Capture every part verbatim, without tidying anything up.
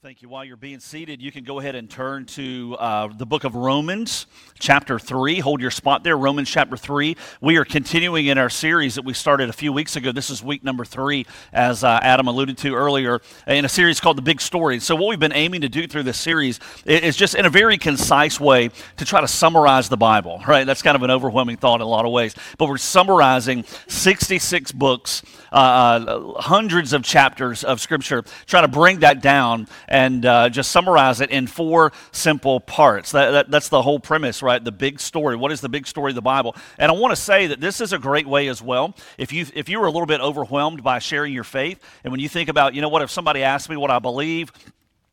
Thank you. While you're being seated, you can go ahead and turn to uh, the book of Romans, chapter three. Hold your spot there, Romans chapter three. We are continuing in our series that we started a few weeks ago. This is week number three, as uh, Adam alluded to earlier, in a series called The Big Story. So what we've been aiming to do through this series is just in a very concise way to try to summarize the Bible, right? That's kind of an overwhelming thought in a lot of ways. But we're summarizing sixty-six books, uh, hundreds of chapters of Scripture, trying to bring that down and uh, just summarize it in four simple parts. That, that, that's the whole premise, right? The big story. What is the big story of the Bible? And I want to say that this is a great way as well. If you if you were a little bit overwhelmed by sharing your faith, and when you think about, you know what, if somebody asked me what I believe,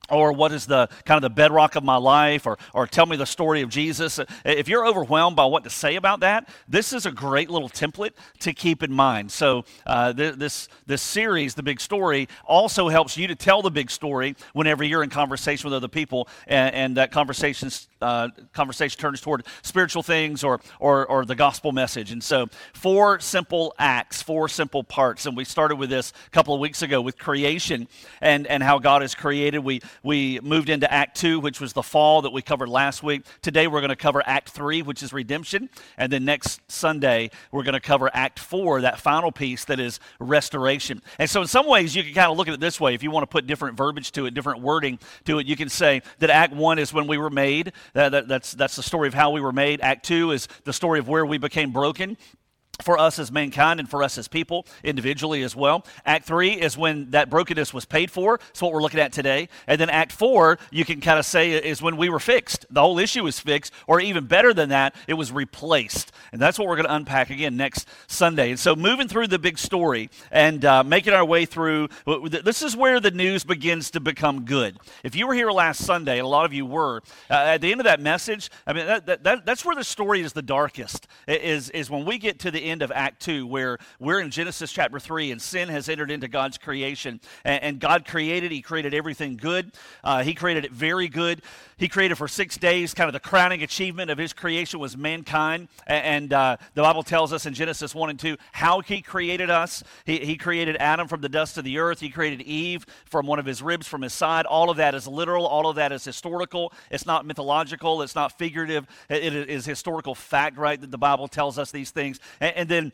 or what is the kind of the bedrock of my life, or or tell me the story of Jesus. If you're overwhelmed by what to say about that, this is a great little template to keep in mind. So uh, th- this this series, The Big Story, also helps you to tell the big story whenever you're in conversation with other people, and, and that conversation uh, conversation turns toward spiritual things or or or the gospel message. And so four simple acts, four simple parts, and we started with this a couple of weeks ago with creation and and how God has created. We We moved into Act two, which was the fall that we covered last week. Today, we're going to cover Act three, which is redemption. And then next Sunday, we're going to cover Act four, that final piece that is restoration. And so in some ways, you can kind of look at it this way. If you want to put different verbiage to it, different wording to it, you can say that Act one is when we were made. That, that, that's, that's the story of how we were made. Act two is the story of where we became broken, for us as mankind and for us as people, individually as well. Act three is when that brokenness was paid for. That's what we're looking at today. And then Act four, you can kind of say, is when we were fixed. The whole issue was fixed, or even better than that, it was replaced. And that's what we're going to unpack again next Sunday. And so moving through the big story and uh, making our way through, this is where the news begins to become good. If you were here last Sunday, and a lot of you were, uh, at the end of that message, I mean, that, that, that, that's where the story is the darkest, is, is when we get to the end of Act two, where we're in Genesis chapter three, and sin has entered into God's creation, and, and God created, he created everything good, uh, he created it very good, he created for six days, kind of the crowning achievement of his creation was mankind, and, and uh, the Bible tells us in Genesis one and two how he created us. he, he created Adam from the dust of the earth, he created Eve from one of his ribs, from his side. All of that is literal, all of that is historical, it's not mythological, it's not figurative, it, it is historical fact, right, that the Bible tells us these things. and, And then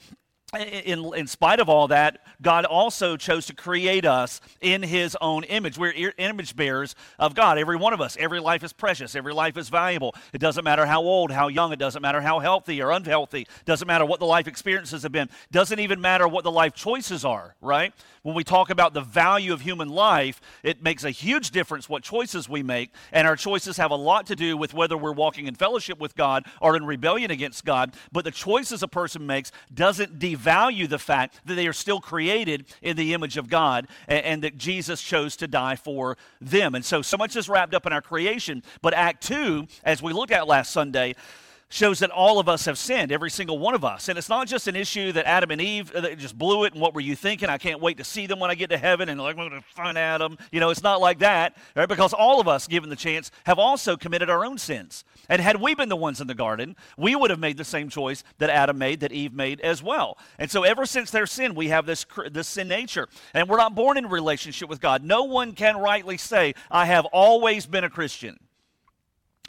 in, in spite of all that, God also chose to create us in his own image. We're image bearers of God, every one of us. Every life is precious. Every life is valuable. It doesn't matter how old, how young. It doesn't matter how healthy or unhealthy. It doesn't matter what the life experiences have been. It doesn't even matter what the life choices are, right? When we talk about the value of human life, it makes a huge difference what choices we make, and our choices have a lot to do with whether we're walking in fellowship with God or in rebellion against God, but the choices a person makes doesn't devalue the fact that they are still created in the image of God, and, and that Jesus chose to die for them. And so, so much is wrapped up in our creation, but Act two, as we looked at last Sunday, shows that all of us have sinned, every single one of us. And it's not just an issue that Adam and Eve uh, just blew it, and what were you thinking? I can't wait to see them when I get to heaven, and like, we're going to find Adam. You know, it's not like that, right? Because all of us, given the chance, have also committed our own sins. And had we been the ones in the garden, we would have made the same choice that Adam made, that Eve made as well. And so ever since their sin, we have this, this sin nature. And we're not born in relationship with God. No one can rightly say, I have always been a Christian.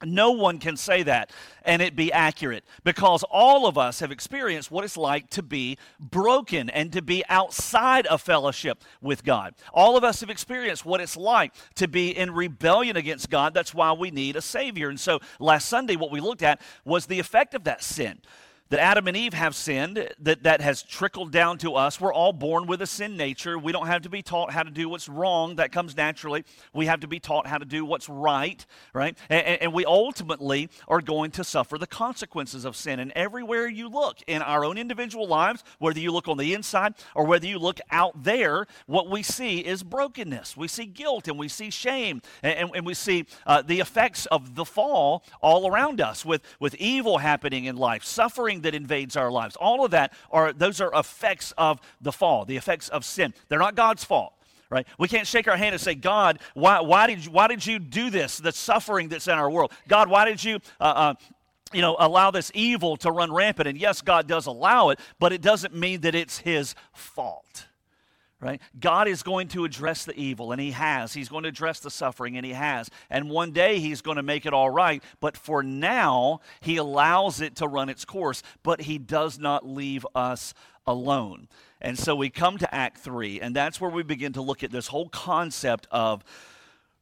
No one can say that and it be accurate, because all of us have experienced what it's like to be broken and to be outside of fellowship with God. All of us have experienced what it's like to be in rebellion against God. That's why we need a Savior. And so last Sunday, what we looked at was the effect of that sin, that Adam and Eve have sinned, that that has trickled down to us. We're all born with a sin nature. We don't have to be taught how to do what's wrong. That comes naturally. We have to be taught how to do what's right, right? And, and we ultimately are going to suffer the consequences of sin. And everywhere you look in our own individual lives, whether you look on the inside or whether you look out there, what we see is brokenness. We see guilt and we see shame, and, and, and we see uh, the effects of the fall all around us, with, with evil happening in life, suffering that invades our lives. All of that are, those are effects of the fall, the effects of sin. They're not God's fault, right? We can't shake our hand and say, God, why, why did you, why did you do this? The suffering that's in our world. God, why did you, uh, uh, you know, allow this evil to run rampant? And yes, God does allow it, but it doesn't mean that it's his fault. Right? God is going to address the evil, and he has. He's going to address the suffering, and he has. And one day he's going to make it all right. But for now, he allows it to run its course, but he does not leave us alone. And so we come to Act three, and that's where we begin to look at this whole concept of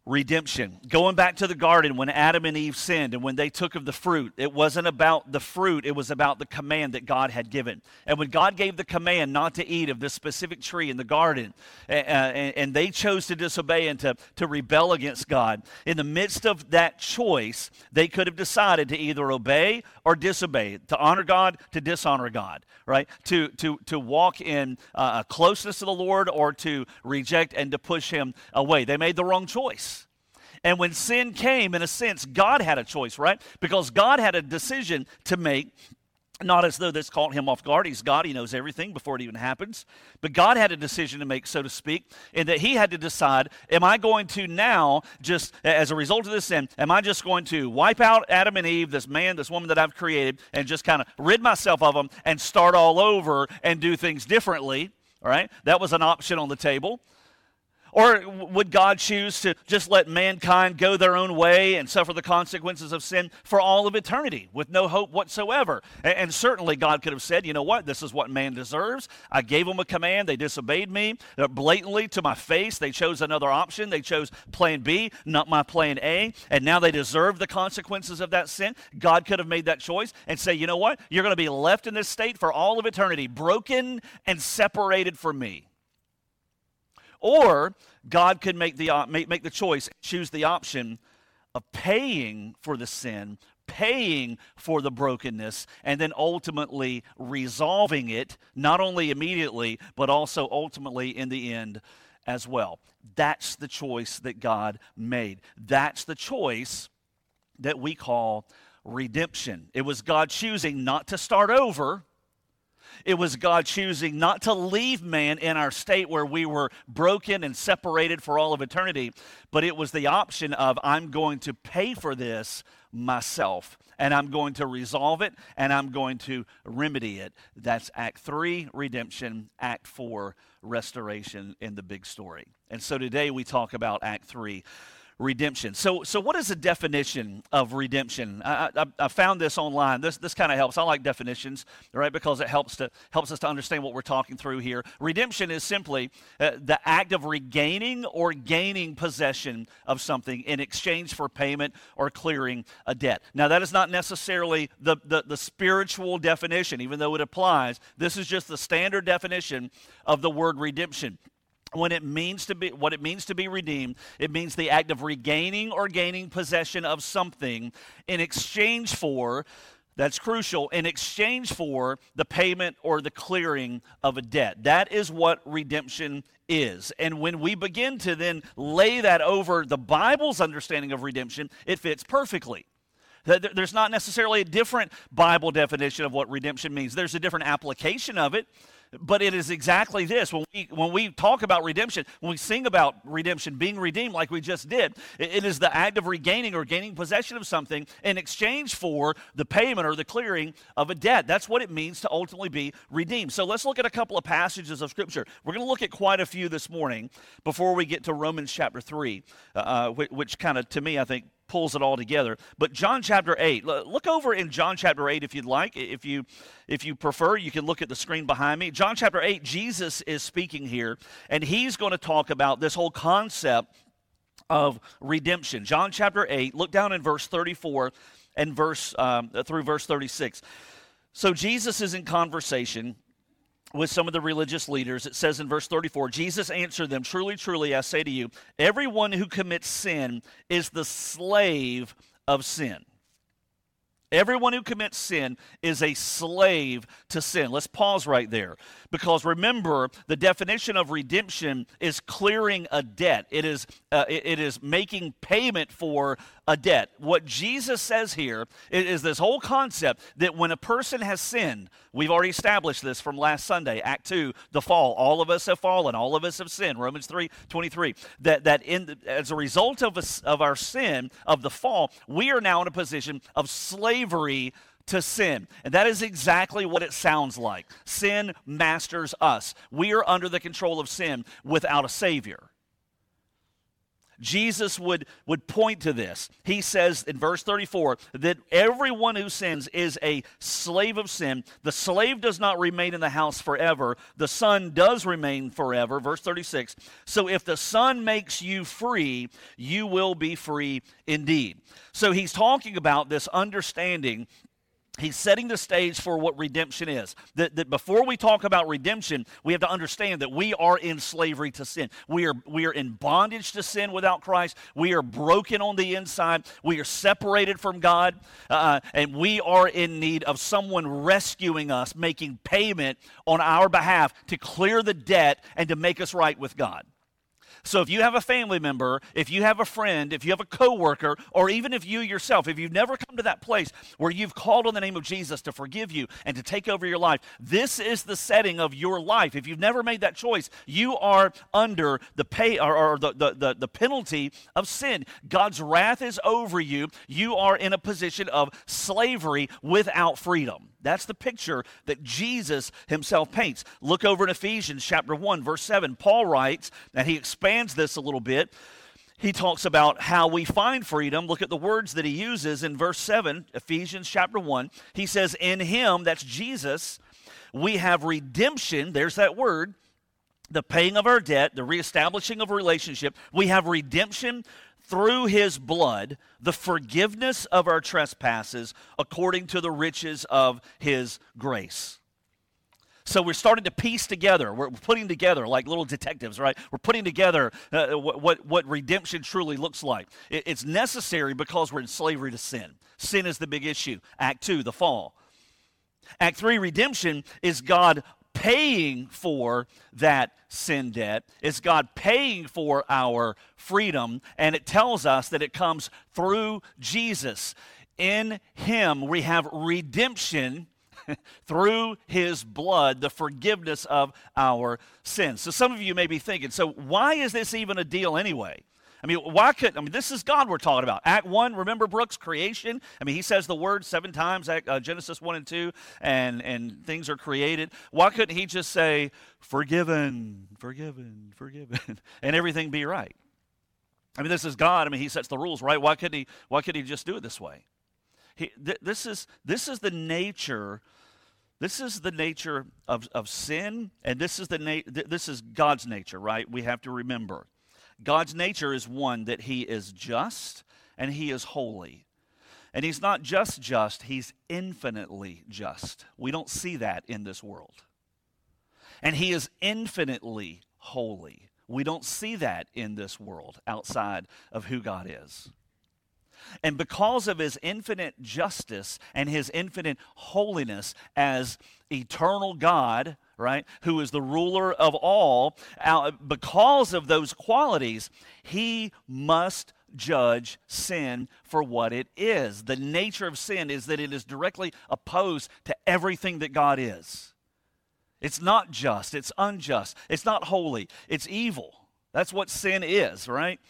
redemption. Going back to the garden when Adam and Eve sinned and when they took of the fruit, it wasn't about the fruit, it was about the command that God had given. And when God gave the command not to eat of this specific tree in the garden, uh, and, and they chose to disobey and to, to rebel against God, in the midst of that choice, they could have decided to either obey or disobey, to honor God, to dishonor God, right? To, to, to walk in uh, closeness to the Lord or to reject and to push him away. They made the wrong choice. And when sin came, in a sense, God had a choice, right? Because God had a decision to make, not as though this caught him off guard. He's God. He knows everything before it even happens. But God had a decision to make, so to speak, in that he had to decide, am I going to now just, as a result of this sin, am I just going to wipe out Adam and Eve, this man, this woman that I've created, and just kind of rid myself of them and start all over and do things differently, all right? That was an option on the table. Or would God choose to just let mankind go their own way and suffer the consequences of sin for all of eternity with no hope whatsoever? And, and certainly God could have said, you know what, this is what man deserves. I gave them a command. They disobeyed me blatantly to my face. They chose another option. They chose plan B, not my plan A. And now they deserve the consequences of that sin. God could have made that choice and say, you know what, you're going to be left in this state for all of eternity, broken and separated from me. Or God could make the, make, make the choice, choose the option of paying for the sin, paying for the brokenness, and then ultimately resolving it, not only immediately, but also ultimately in the end as well. That's the choice that God made. That's the choice that we call redemption. It was God choosing not to start over. It was God choosing not to leave man in our state where we were broken and separated for all of eternity, but it was the option of, I'm going to pay for this myself, and I'm going to resolve it, and I'm going to remedy it. That's Act three, redemption, Act four, restoration in the big story. And so today we talk about Act three. Redemption. So, so what is the definition of redemption? I, I, I found this online. This this kind of helps. I like definitions, right? Because it helps to helps us to understand what we're talking through here. Redemption is simply uh, the act of regaining or gaining possession of something in exchange for payment or clearing a debt. Now, that is not necessarily the the, the spiritual definition, even though it applies. This is just the standard definition of the word redemption. When it means to be, what it means to be redeemed, it means the act of regaining or gaining possession of something in exchange for, that's crucial, in exchange for the payment or the clearing of a debt. That is what redemption is. And when we begin to then lay that over the Bible's understanding of redemption, it fits perfectly. There's not necessarily a different Bible definition of what redemption means. There's a different application of it. But it is exactly this. When we when we talk about redemption, when we sing about redemption, being redeemed like we just did, it, it is the act of regaining or gaining possession of something in exchange for the payment or the clearing of a debt. That's what it means to ultimately be redeemed. So let's look at a couple of passages of Scripture. We're going to look at quite a few this morning before we get to Romans chapter three, uh, which, which kind of, to me, I think, pulls it all together. But John chapter eight, look over in John chapter eight if you'd like. If you if you prefer, you can look at the screen behind me. John chapter eight, Jesus is speaking here, and he's going to talk about this whole concept of redemption. John chapter eight, look down in verse thirty-four and verse um, through verse thirty-six. So Jesus is in conversation with some of the religious leaders. It says in verse thirty-four, Jesus answered them, "Truly, truly, I say to you, everyone who commits sin is the slave of sin." Everyone who commits sin is a slave to sin. Let's pause right there, because remember, the definition of redemption is clearing a debt. It is uh, it, it is making payment for a debt. What Jesus says here is, is this whole concept that when a person has sinned, we've already established this from last Sunday, Act two, the fall. All of us have fallen. All of us have sinned. Romans three twenty-three. That that in the, as a result of a, of our sin, of the fall, we are now in a position of slavery to sin. And that is exactly what it sounds like. Sin masters us. We are under the control of sin without a Savior. Jesus would, would point to this. He says in verse thirty-four that everyone who sins is a slave of sin. The slave does not remain in the house forever. The son does remain forever. Verse thirty-six, so if the son makes you free, you will be free indeed. So he's talking about this understanding. He's setting the stage for what redemption is. That, that before we talk about redemption, we have to understand that we are in slavery to sin. We are, we are in bondage to sin without Christ. We are broken on the inside. We are separated from God. Uh, and we are in need of someone rescuing us, making payment on our behalf to clear the debt and to make us right with God. So if you have a family member, if you have a friend, if you have a coworker, or even if you yourself, if you've never come to that place where you've called on the name of Jesus to forgive you and to take over your life, this is the setting of your life. If you've never made that choice, you are under the pay or, or the, the, the, the penalty of sin. God's wrath is over you. You are in a position of slavery without freedom. That's the picture that Jesus himself paints. Look over in Ephesians chapter one, verse seven. Paul writes, and he expands this a little bit. He talks about how we find freedom. Look at the words that he uses in verse seven, Ephesians chapter one. He says, in him, that's Jesus, we have redemption. There's that word. The paying of our debt, the reestablishing of a relationship. We have redemption through his blood, the forgiveness of our trespasses according to the riches of his grace. So we're starting to piece together. We're putting together like little detectives, right? We're putting together uh, what, what, what redemption truly looks like. It, it's necessary because we're in slavery to sin. Sin is the big issue. Act two, the fall. Act three, redemption is God paying for that sin debt. It's God paying for our freedom, and it tells us that it comes through Jesus. In him we have redemption through his blood, the forgiveness of our sins. So some of you may be thinking, so why is this even a deal anyway? I mean, why could, I mean, this is God we're talking about. Act one, remember Brooks, creation. I mean, he says the word seven times, uh, Genesis one and two, and, and things are created. Why couldn't he just say, forgiven, forgiven, forgiven, and everything be right? I mean, this is God. I mean, he sets the rules, right? Why couldn't he, why couldn't he just do it this way? He, th- this is, this is the nature This is the nature of, of sin, and this is the na- th- this is God's nature, right? We have to remember. God's nature is one that he is just and he is holy. And he's not just just, he's infinitely just. We don't see that in this world. And he is infinitely holy. We don't see that in this world outside of who God is. And because of his infinite justice and his infinite holiness as eternal God, right, who is the ruler of all, because of those qualities, he must judge sin for what it is. The nature of sin is that it is directly opposed to everything that God is. It's not just, it's unjust, it's not holy, it's evil. That's what sin is, right?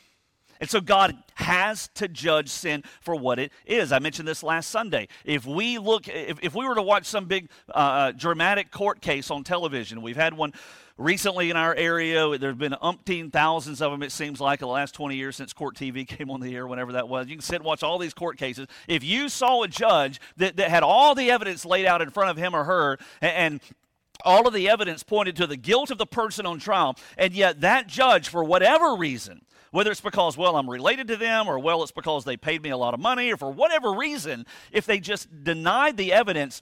And so God has to judge sin for what it is. I mentioned this last Sunday. If we look, if, if we were to watch some big uh, dramatic court case on television, we've had one recently in our area. There have been umpteen thousands of them, it seems like, in the last twenty years since Court T V came on the air, whenever that was. You can sit and watch all these court cases. If you saw a judge that, that had all the evidence laid out in front of him or her, and, and all of the evidence pointed to the guilt of the person on trial, and yet that judge, for whatever reason, whether it's because, well, I'm related to them, or, well, it's because they paid me a lot of money, or for whatever reason, if they just denied the evidence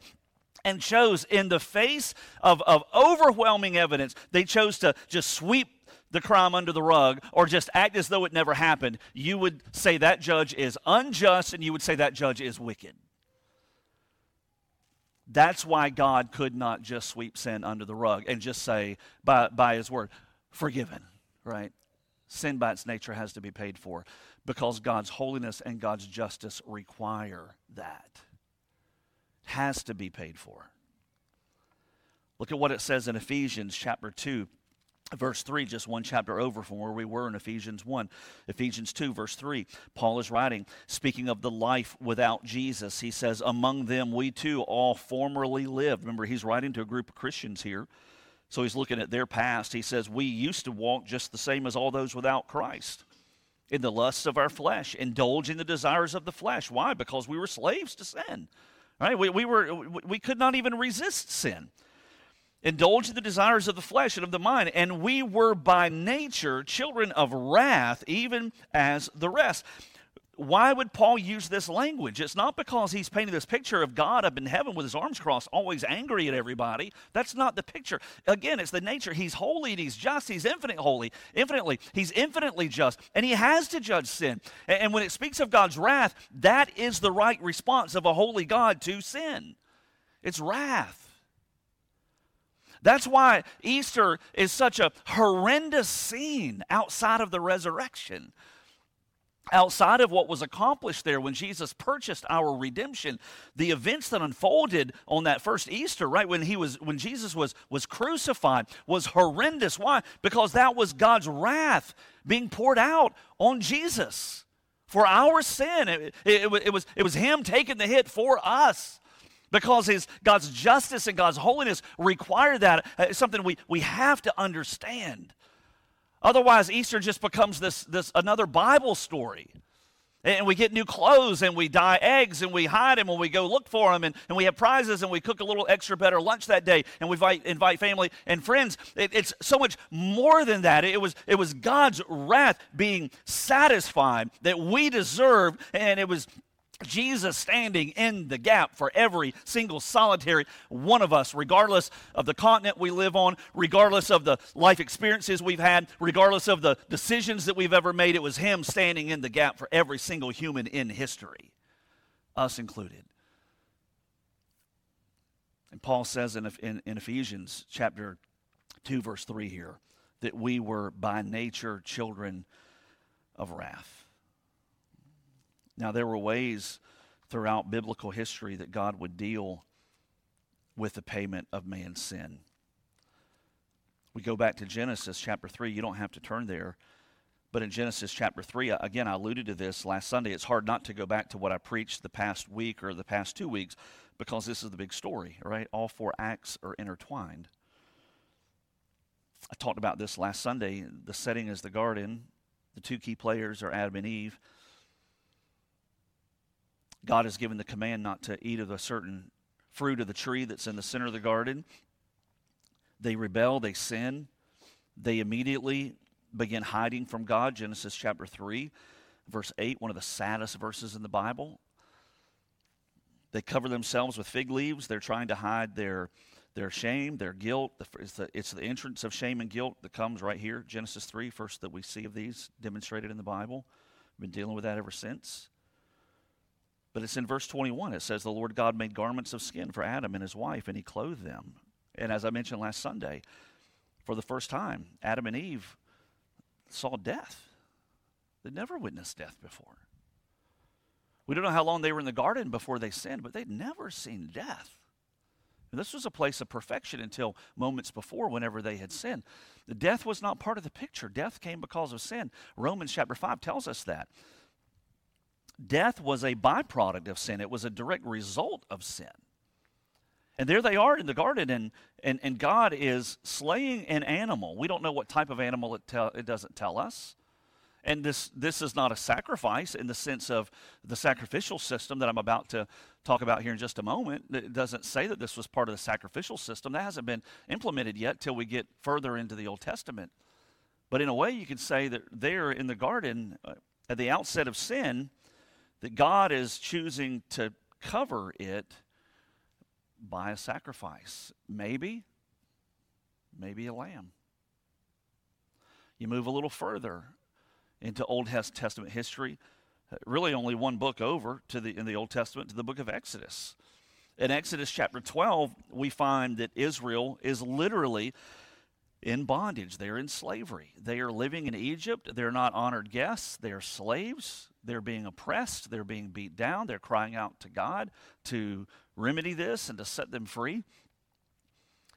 and chose, in the face of, of overwhelming evidence, they chose to just sweep the crime under the rug or just act as though it never happened, you would say that judge is unjust, and you would say that judge is wicked. That's why God could not just sweep sin under the rug and just say, by, by his word, forgiven, right? Sin by its nature has to be paid for because God's holiness and God's justice require that. It has to be paid for. Look at what it says in Ephesians chapter two, Verse three, just one chapter over from where we were in Ephesians one. Ephesians two, verse three, Paul is writing, speaking of the life without Jesus. He says, among them we too all formerly lived. Remember, he's writing to a group of Christians here, so he's looking at their past. He says, we used to walk just the same as all those without Christ, in the lusts of our flesh, indulging the desires of the flesh. Why? Because we were slaves to sin. Right? We, we, were, we could not even resist sin. Indulge in the desires of the flesh and of the mind, and we were by nature children of wrath, even as the rest. Why would Paul use this language? It's not because he's painting this picture of God up in heaven with his arms crossed, always angry at everybody. That's not the picture. Again, it's the nature. He's holy and he's just. He's infinite holy, infinitely. He's infinitely just, and he has to judge sin. And when it speaks of God's wrath, that is the right response of a holy God to sin. It's wrath. That's why Easter is such a horrendous scene outside of the resurrection, outside of what was accomplished there when Jesus purchased our redemption. The events that unfolded on that first Easter, right, when he was, when Jesus was, was crucified, was horrendous. Why? Because that was God's wrath being poured out on Jesus for our sin. It, it, it, was, it was him taking the hit for us. Because his, God's justice and God's holiness require that. It's something we, we have to understand. Otherwise, Easter just becomes this, this another Bible story. And we get new clothes and we dye eggs and we hide them and we go look for them. And, and we have prizes and we cook a little extra better lunch that day. And we invite, invite family and friends. It, it's so much more than that. It was, it was God's wrath being satisfied that we deserved. And it was Jesus standing in the gap for every single solitary one of us, regardless of the continent we live on, regardless of the life experiences we've had, regardless of the decisions that we've ever made. It was him standing in the gap for every single human in history, us included. And Paul says in, in, in Ephesians chapter two, verse three here, that we were by nature children of wrath. Now, there were ways throughout biblical history that God would deal with the payment of man's sin. We go back to Genesis chapter three. You don't have to turn there. But in Genesis chapter three, again, I alluded to this last Sunday. It's hard not to go back to what I preached the past week or the past two weeks because this is the big story, right? All four acts are intertwined. I talked about this last Sunday. The setting is the garden. The two key players are Adam and Eve. God has given the command not to eat of a certain fruit of the tree that's in the center of the garden. They rebel, they sin. They immediately begin hiding from God. Genesis chapter three, verse eight, one of the saddest verses in the Bible. They cover themselves with fig leaves. They're trying to hide their, their shame, their guilt. It's the, it's the entrance of shame and guilt that comes right here. Genesis three, first that we see of these demonstrated in the Bible. We've been dealing with that ever since. But it's in verse twenty-one. It says, the Lord God made garments of skin for Adam and his wife, and he clothed them. And as I mentioned last Sunday, for the first time, Adam and Eve saw death. They'd never witnessed death before. We don't know how long they were in the garden before they sinned, but they'd never seen death. And this was a place of perfection until moments before, whenever they had sinned. The death was not part of the picture. Death came because of sin. Romans chapter five tells us that. Death was a byproduct of sin. It was a direct result of sin. And there they are in the garden, and and, and God is slaying an animal. We don't know what type of animal it, te- it doesn't tell us. And this, this is not a sacrifice in the sense of the sacrificial system that I'm about to talk about here in just a moment. It doesn't say that this was part of the sacrificial system. That hasn't been implemented yet till we get further into the Old Testament. But in a way, you could say that there in the garden, uh, at the outset of sin, that God is choosing to cover it by a sacrifice. Maybe, maybe a lamb. You move a little further into Old Testament history, really only one book over to the in the Old Testament, to the book of Exodus. In Exodus chapter twelve, we find that Israel is literally in bondage. They're in slavery. They are living in Egypt. They're not honored guests. They're slaves. They're being oppressed. They're being beat down. They're crying out to God to remedy this and to set them free.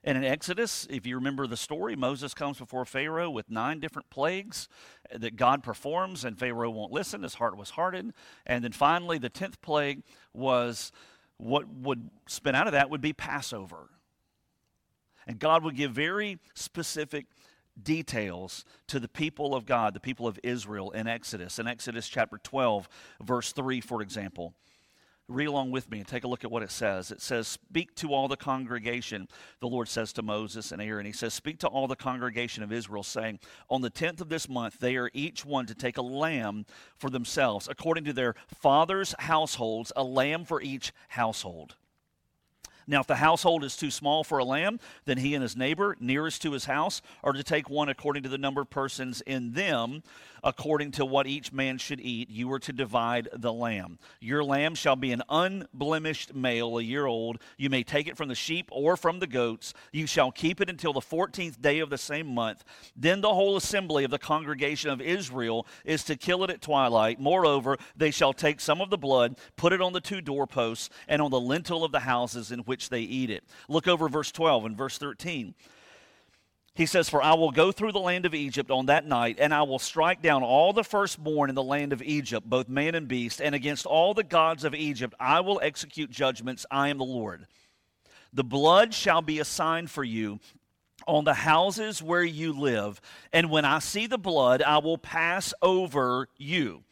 And in Exodus, if you remember the story, Moses comes before Pharaoh with nine different plagues that God performs, and Pharaoh won't listen. His heart was hardened. And then finally, the tenth plague was what would spin out of that would be Passover. And God would give very specific details to the people of God, the people of Israel in Exodus. In Exodus chapter twelve, verse three, for example. Read along with me and take a look at what it says. It says, "Speak to all the congregation," the Lord says to Moses and Aaron. He says, "Speak to all the congregation of Israel, saying, on the tenth of this month, they are each one to take a lamb for themselves, according to their fathers' households, a lamb for each household. Now, if the household is too small for a lamb, then he and his neighbor nearest to his house are to take one according to the number of persons in them, according to what each man should eat. You are to divide the lamb. Your lamb shall be an unblemished male, a year old. You may take it from the sheep or from the goats. You shall keep it until the fourteenth day of the same month. Then the whole assembly of the congregation of Israel is to kill it at twilight. Moreover, they shall take some of the blood, put it on the two doorposts and on the lintel of the houses in which they eat it." Look over verse twelve and verse thirteen. He says, "For I will go through the land of Egypt on that night, and I will strike down all the firstborn in the land of Egypt, both man and beast, and against all the gods of Egypt I will execute judgments. I am the Lord. The blood shall be a sign for you on the houses where you live, and when I see the blood, I will pass over you.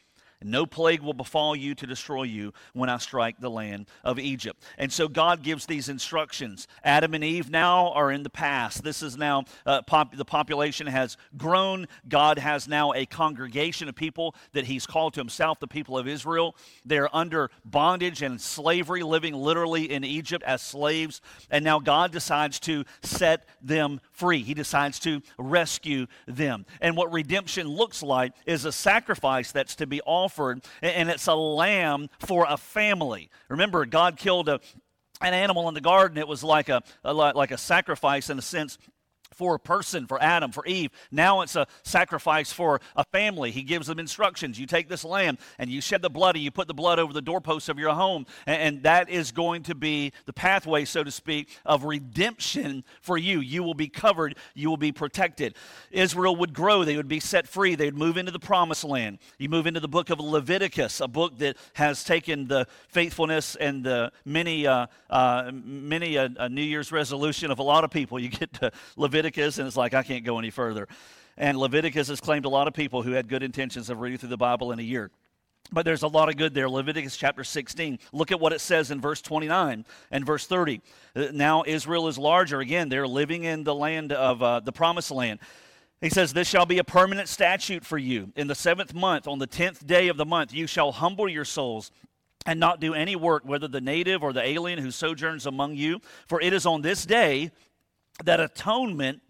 No plague will befall you to destroy you when I strike the land of Egypt." And so God gives these instructions. Adam and Eve now are in the past. This is now, uh, pop, the population has grown. God has now a congregation of people that he's called to himself, the people of Israel. They're under bondage and slavery, living literally in Egypt as slaves. And now God decides to set them free. He decides to rescue them. And what redemption looks like is a sacrifice that's to be offered. Offered, and it's a lamb for a family. Remember, God killed a, an animal in the garden. It was like a, a like a sacrifice in a sense for a person, for Adam, for Eve. Now it's a sacrifice for a family. He gives them instructions. You take this lamb and you shed the blood, and you put the blood over the doorposts of your home, and, and that is going to be the pathway, so to speak, of redemption for you. You will be covered. You will be protected. Israel would grow. They would be set free. They would move into the promised land. You move into the book of Leviticus, a book that has taken the faithfulness and the many, uh, uh, many a, a New Year's resolution of a lot of people. You get to Leviticus, and it's like, I can't go any further. And Leviticus has claimed a lot of people who had good intentions of reading through the Bible in a year. But there's a lot of good there. Leviticus chapter sixteen. Look at what it says in verse twenty-nine and verse thirty. Now Israel is larger. Again, they're living in the land of uh, the promised land. He says, "This shall be a permanent statute for you. In the seventh month, on the tenth day of the month, you shall humble your souls and not do any work, whether the native or the alien who sojourns among you. For it is on this day that atonement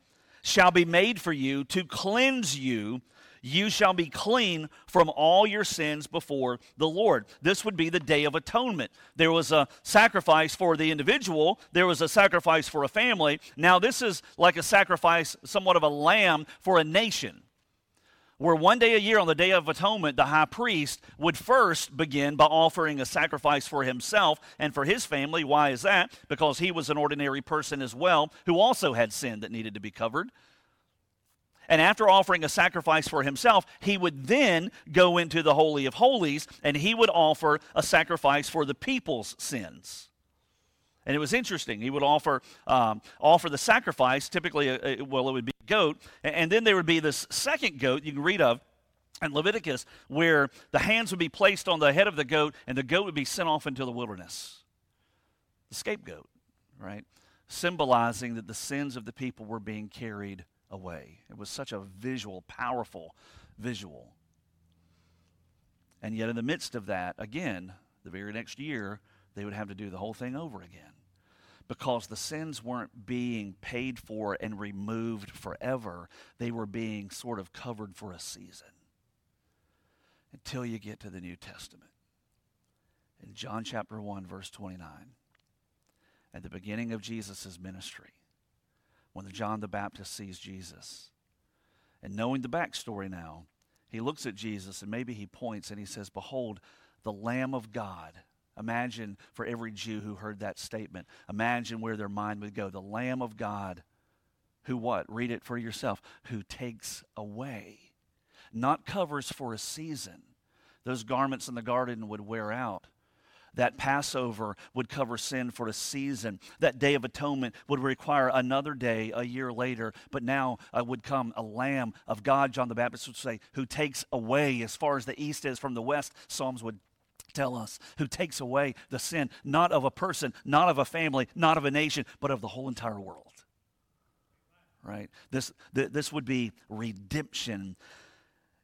shall be made for you to cleanse you. You shall be clean from all your sins before the Lord." This would be the Day of Atonement. There was a sacrifice for the individual. There was a sacrifice for a family. Now this is like a sacrifice, somewhat of a lamb for a nation, where one day a year on the Day of Atonement, the high priest would first begin by offering a sacrifice for himself and for his family. Why is that? Because he was an ordinary person as well, who also had sin that needed to be covered. And after offering a sacrifice for himself, he would then go into the Holy of Holies, and he would offer a sacrifice for the people's sins. And it was interesting. He would offer um, offer the sacrifice, typically, a, a, well, it would be a goat. And, and then there would be this second goat you can read of in Leviticus, where the hands would be placed on the head of the goat, and the goat would be sent off into the wilderness. The scapegoat, right? Symbolizing that the sins of the people were being carried away. It was such a visual, powerful visual. And yet in the midst of that, again, the very next year, they would have to do the whole thing over again, because the sins weren't being paid for and removed forever. They were being sort of covered for a season until you get to the New Testament. In John chapter one, verse twenty-nine, at the beginning of Jesus' ministry, when John the Baptist sees Jesus, and knowing the backstory now, he looks at Jesus and maybe he points and he says, "Behold, the Lamb of God. Imagine for every Jew who heard that statement. Imagine where their mind would go. The Lamb of God who what? Read it for yourself. Who takes away. Not covers for a season. Those garments in the garden would wear out. That Passover would cover sin for a season. That Day of Atonement would require another day a year later. But now uh, would come a Lamb of God, John the Baptist would say, who takes away, as far as the east is from the west, Psalms would tell us, who takes away the sin, not of a person, not of a family, not of a nation, but of the whole entire world. Right? This, th- this would be redemption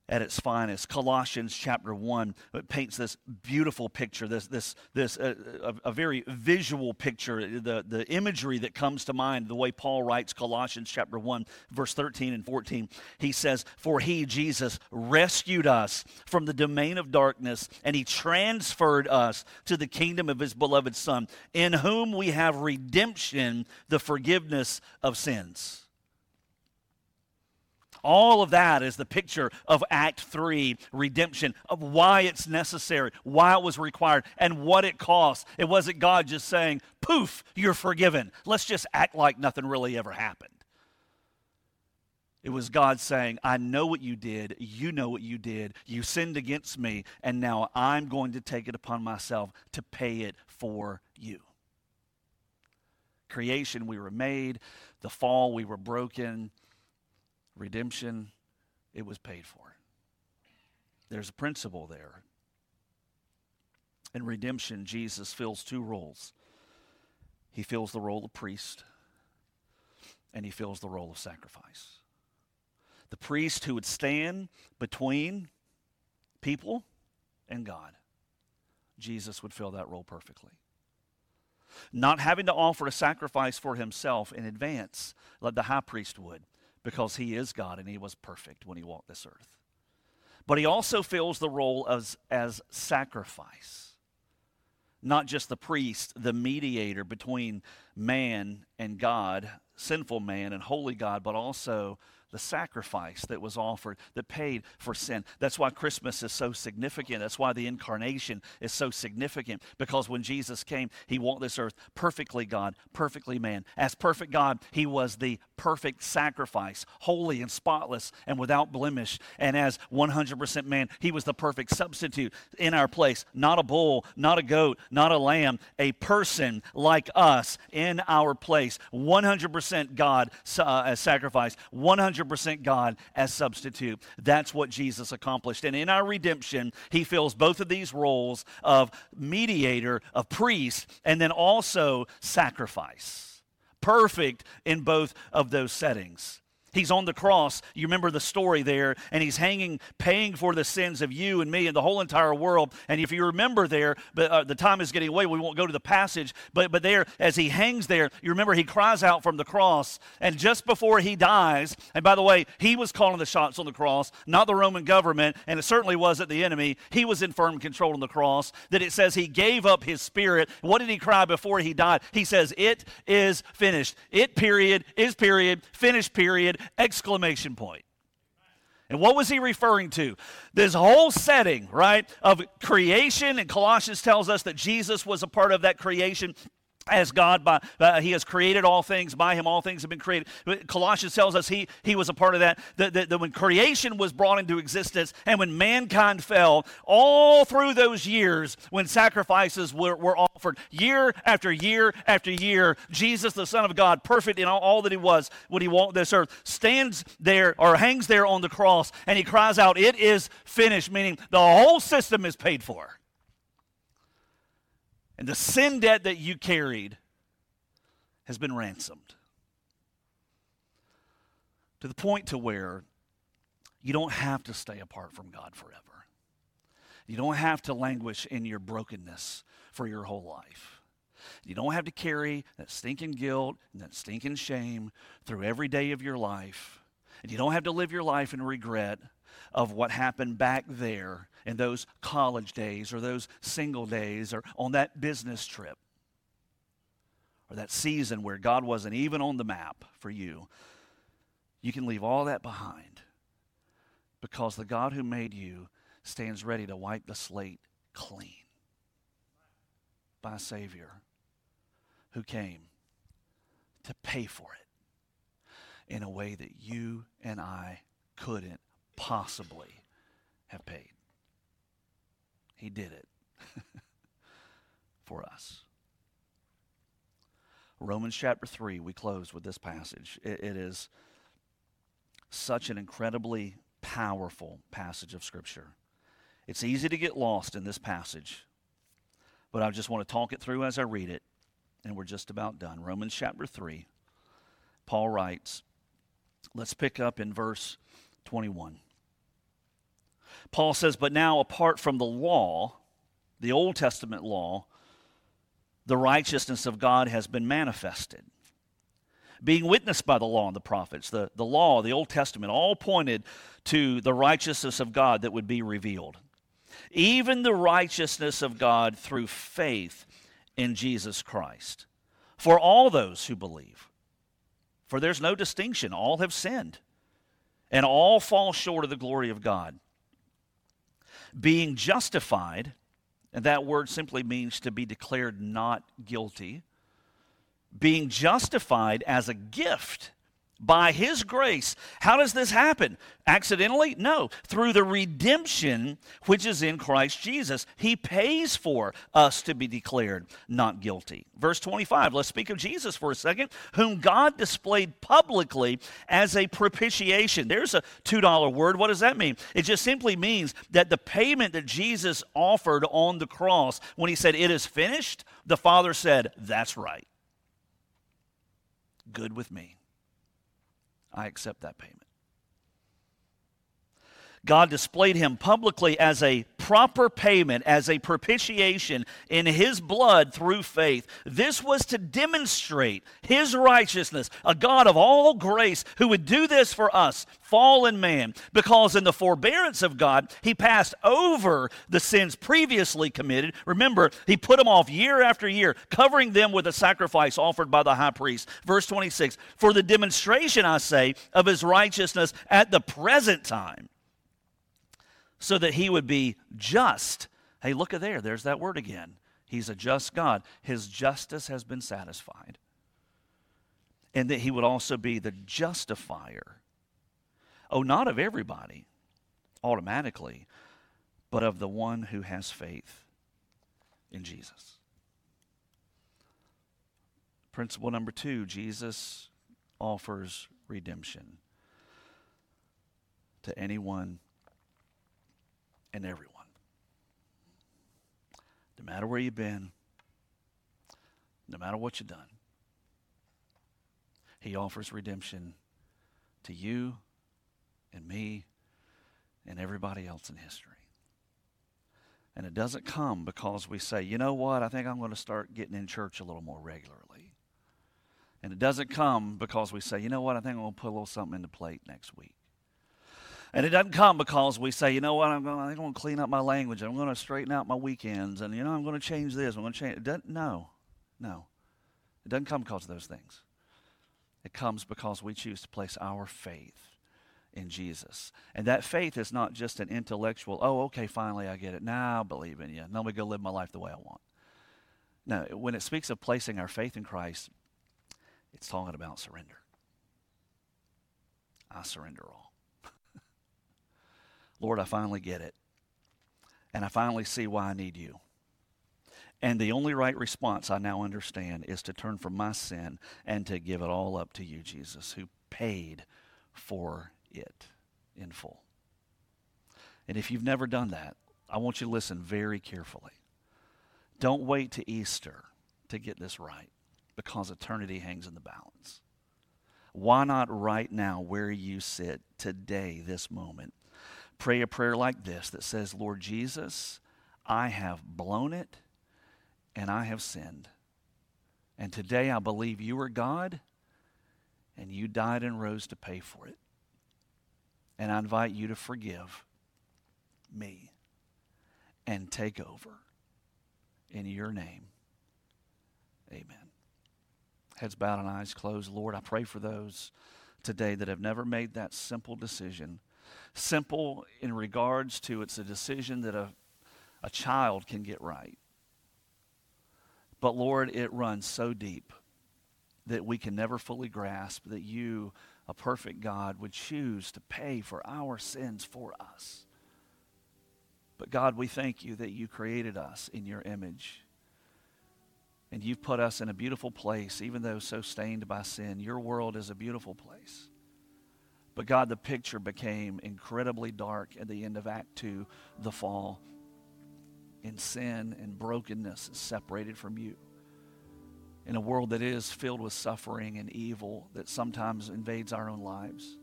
at its finest. Colossians chapter one paints this beautiful picture, this this this uh, a, a very visual picture, the, the imagery that comes to mind, the way Paul writes Colossians chapter one, verse thirteen and fourteen. He says, "For he, Jesus, rescued us from the domain of darkness, and he transferred us to the kingdom of his beloved Son, in whom we have redemption, the forgiveness of sins." All of that is the picture of Act three, redemption, of why it's necessary, why it was required, and what it cost. It wasn't God just saying, poof, you're forgiven. Let's just act like nothing really ever happened. It was God saying, I know what you did, you know what you did, you sinned against me, and now I'm going to take it upon myself to pay it for you. Creation, we were made. The fall, we were broken. Redemption, it was paid for. There's a principle there. In redemption, Jesus fills two roles. He fills the role of priest, and he fills the role of sacrifice. The priest who would stand between people and God. Jesus would fill that role perfectly. Not having to offer a sacrifice for himself in advance, like the high priest would, because he is God and he was perfect when he walked this earth. But he also fills the role as, as sacrifice. Not just the priest, the mediator between man and God, sinful man and holy God, but also the sacrifice that was offered, that paid for sin. That's why Christmas is so significant. That's why the incarnation is so significant. Because when Jesus came, he walked this earth perfectly God, perfectly man. As perfect God, he was the perfect sacrifice, holy and spotless and without blemish. And as one hundred percent man, he was the perfect substitute in our place. Not a bull, not a goat, not a lamb, a person like us in our place. one hundred percent God uh, as sacrifice, one hundred percent one hundred percent God as substitute. That's what Jesus accomplished. And in our redemption, he fills both of these roles of mediator, of priest, and then also sacrifice. Perfect in both of those settings. He's on the cross. You remember the story there, and he's hanging, paying for the sins of you and me and the whole entire world. And if you remember there, but uh, the time is getting away. We won't go to the passage, but but there, as he hangs there, you remember he cries out from the cross. And just before he dies, and by the way, he was calling the shots on the cross, not the Roman government, and it certainly wasn't the enemy. He was in firm control on the cross. That it says he gave up his spirit. What did he cry before he died? He says, "It is finished." It period is period finished period. Exclamation point. And what was he referring to? This whole setting, right, of creation, and Colossians tells us that Jesus was a part of that creation. As God, by uh, he has created all things. By him all things have been created. Colossians tells us he, he was a part of that. That, that. that when creation was brought into existence and when mankind fell, all through those years when sacrifices were, were offered, year after year after year, Jesus, the Son of God, perfect in all, all that he was when he walked this earth, stands there or hangs there on the cross, and he cries out, "It is finished," meaning the whole system is paid for. And the sin debt that you carried has been ransomed. To the point to where you don't have to stay apart from God forever. You don't have to languish in your brokenness for your whole life. You don't have to carry that stinking guilt and that stinking shame through every day of your life. And you don't have to live your life in regret of what happened back there in those college days or those single days or on that business trip or that season where God wasn't even on the map for you. You can leave all that behind because the God who made you stands ready to wipe the slate clean. by a Savior who came to pay for it in a way that you and I couldn't possibly have paid. He did it for us. Romans chapter three, we close with this passage. It, it is such an incredibly powerful passage of Scripture. It's easy to get lost in this passage, but I just want to talk it through as I read it, and we're just about done. Romans chapter three, Paul writes, let's pick up in verse twenty-one. Paul says, but now apart from the law, the Old Testament law, the righteousness of God has been manifested, being witnessed by the law and the prophets. The, the law, the Old Testament, all pointed to the righteousness of God that would be revealed. Even the righteousness of God through faith in Jesus Christ, for all those who believe. For there's no distinction. All have sinned, and all fall short of the glory of God. Being justified, and that word simply means to be declared not guilty, being justified as a gift by His grace. How does this happen? Accidentally? No. Through the redemption which is in Christ Jesus. He pays for us to be declared not guilty. Verse twenty-five, let's speak of Jesus for a second, whom God displayed publicly as a propitiation. There's a two dollar word. What does that mean? It just simply means that the payment that Jesus offered on the cross, when He said, it is finished, the Father said, that's right. Good with me. I accept that payment. God displayed Him publicly as a proper payment, as a propitiation in His blood through faith. This was to demonstrate His righteousness, a God of all grace who would do this for us, fallen man, because in the forbearance of God, He passed over the sins previously committed. Remember, He put them off year after year, covering them with a sacrifice offered by the high priest. Verse twenty-six, for the demonstration, I say, of His righteousness at the present time, so that He would be just. Hey, look at there. There's that word again. He's a just God. His justice has been satisfied. And that He would also be the justifier. Oh, not of everybody, automatically, but of the one who has faith in Jesus. Principle number two, Jesus offers redemption to anyone and everyone. No matter where you've been, no matter what you've done, He offers redemption to you and me and everybody else in history. And it doesn't come because we say, you know what, I think I'm going to start getting in church a little more regularly. And it doesn't come because we say, you know what, I think I'm going to put a little something in the plate next week. And it doesn't come because we say, you know what, I'm going, I'm going to clean up my language. I'm going to straighten out my weekends. And, you know, I'm going to change this. I'm going to change. It doesn't, no, no. It doesn't come because of those things. It comes because we choose to place our faith in Jesus. And that faith is not just an intellectual, oh, okay, finally I get it. Now I believe in you. Now we go live my life the way I want. No, when it speaks of placing our faith in Christ, it's talking about surrender. I surrender all. Lord, I finally get it, and I finally see why I need you. And the only right response I now understand is to turn from my sin and to give it all up to you, Jesus, who paid for it in full. And if you've never done that, I want you to listen very carefully. Don't wait to Easter to get this right, because eternity hangs in the balance. Why not right now, where you sit today, this moment, pray a prayer like this that says, Lord Jesus, I have blown it and I have sinned. And today I believe you are God and you died and rose to pay for it. And I invite you to forgive me and take over in your name. Amen. Heads bowed and eyes closed. Lord, I pray for those today that have never made that simple decision. Simple in regards to it's a decision that a, a child can get right. But Lord, it runs so deep that we can never fully grasp that you, a perfect God, would choose to pay for our sins for us. But God, we thank you that you created us in your image. And you've put us in a beautiful place, even though so stained by sin. Your world is a beautiful place. But God, the picture became incredibly dark at the end of Act two, the fall, in sin and brokenness, separated from you. In a world that is filled with suffering and evil that sometimes invades our own lives.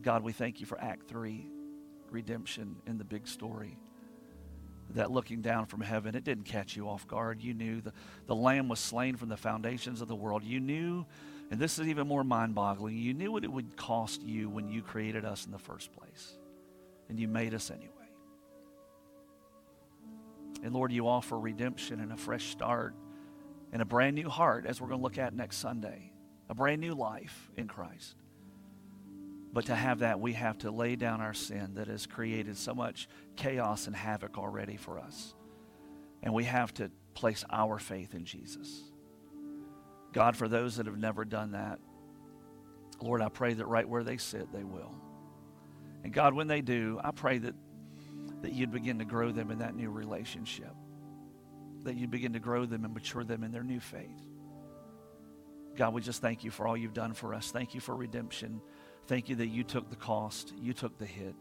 God, we thank you for Act three, redemption in the big story. That looking down from heaven, it didn't catch you off guard. You knew the, the Lamb was slain from the foundations of the world. You knew, and this is even more mind-boggling, you knew what it would cost you when you created us in the first place. And you made us anyway. And Lord, you offer redemption and a fresh start and a brand new heart, as we're going to look at next Sunday. A brand new life in Christ. But to have that, we have to lay down our sin that has created so much chaos and havoc already for us. And we have to place our faith in Jesus. God, for those that have never done that, Lord, I pray that right where they sit, they will. And God, when they do, I pray that, that you'd begin to grow them in that new relationship. That you'd begin to grow them and mature them in their new faith. God, we just thank you for all you've done for us. Thank you for redemption. Thank you that you took the cost, you took the hit.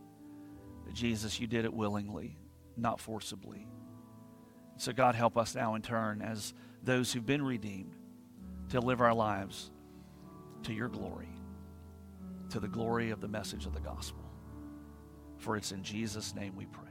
Jesus, you did it willingly, not forcibly. So God, help us now in turn as those who've been redeemed to live our lives to your glory, to the glory of the message of the gospel. For it's in Jesus' name we pray.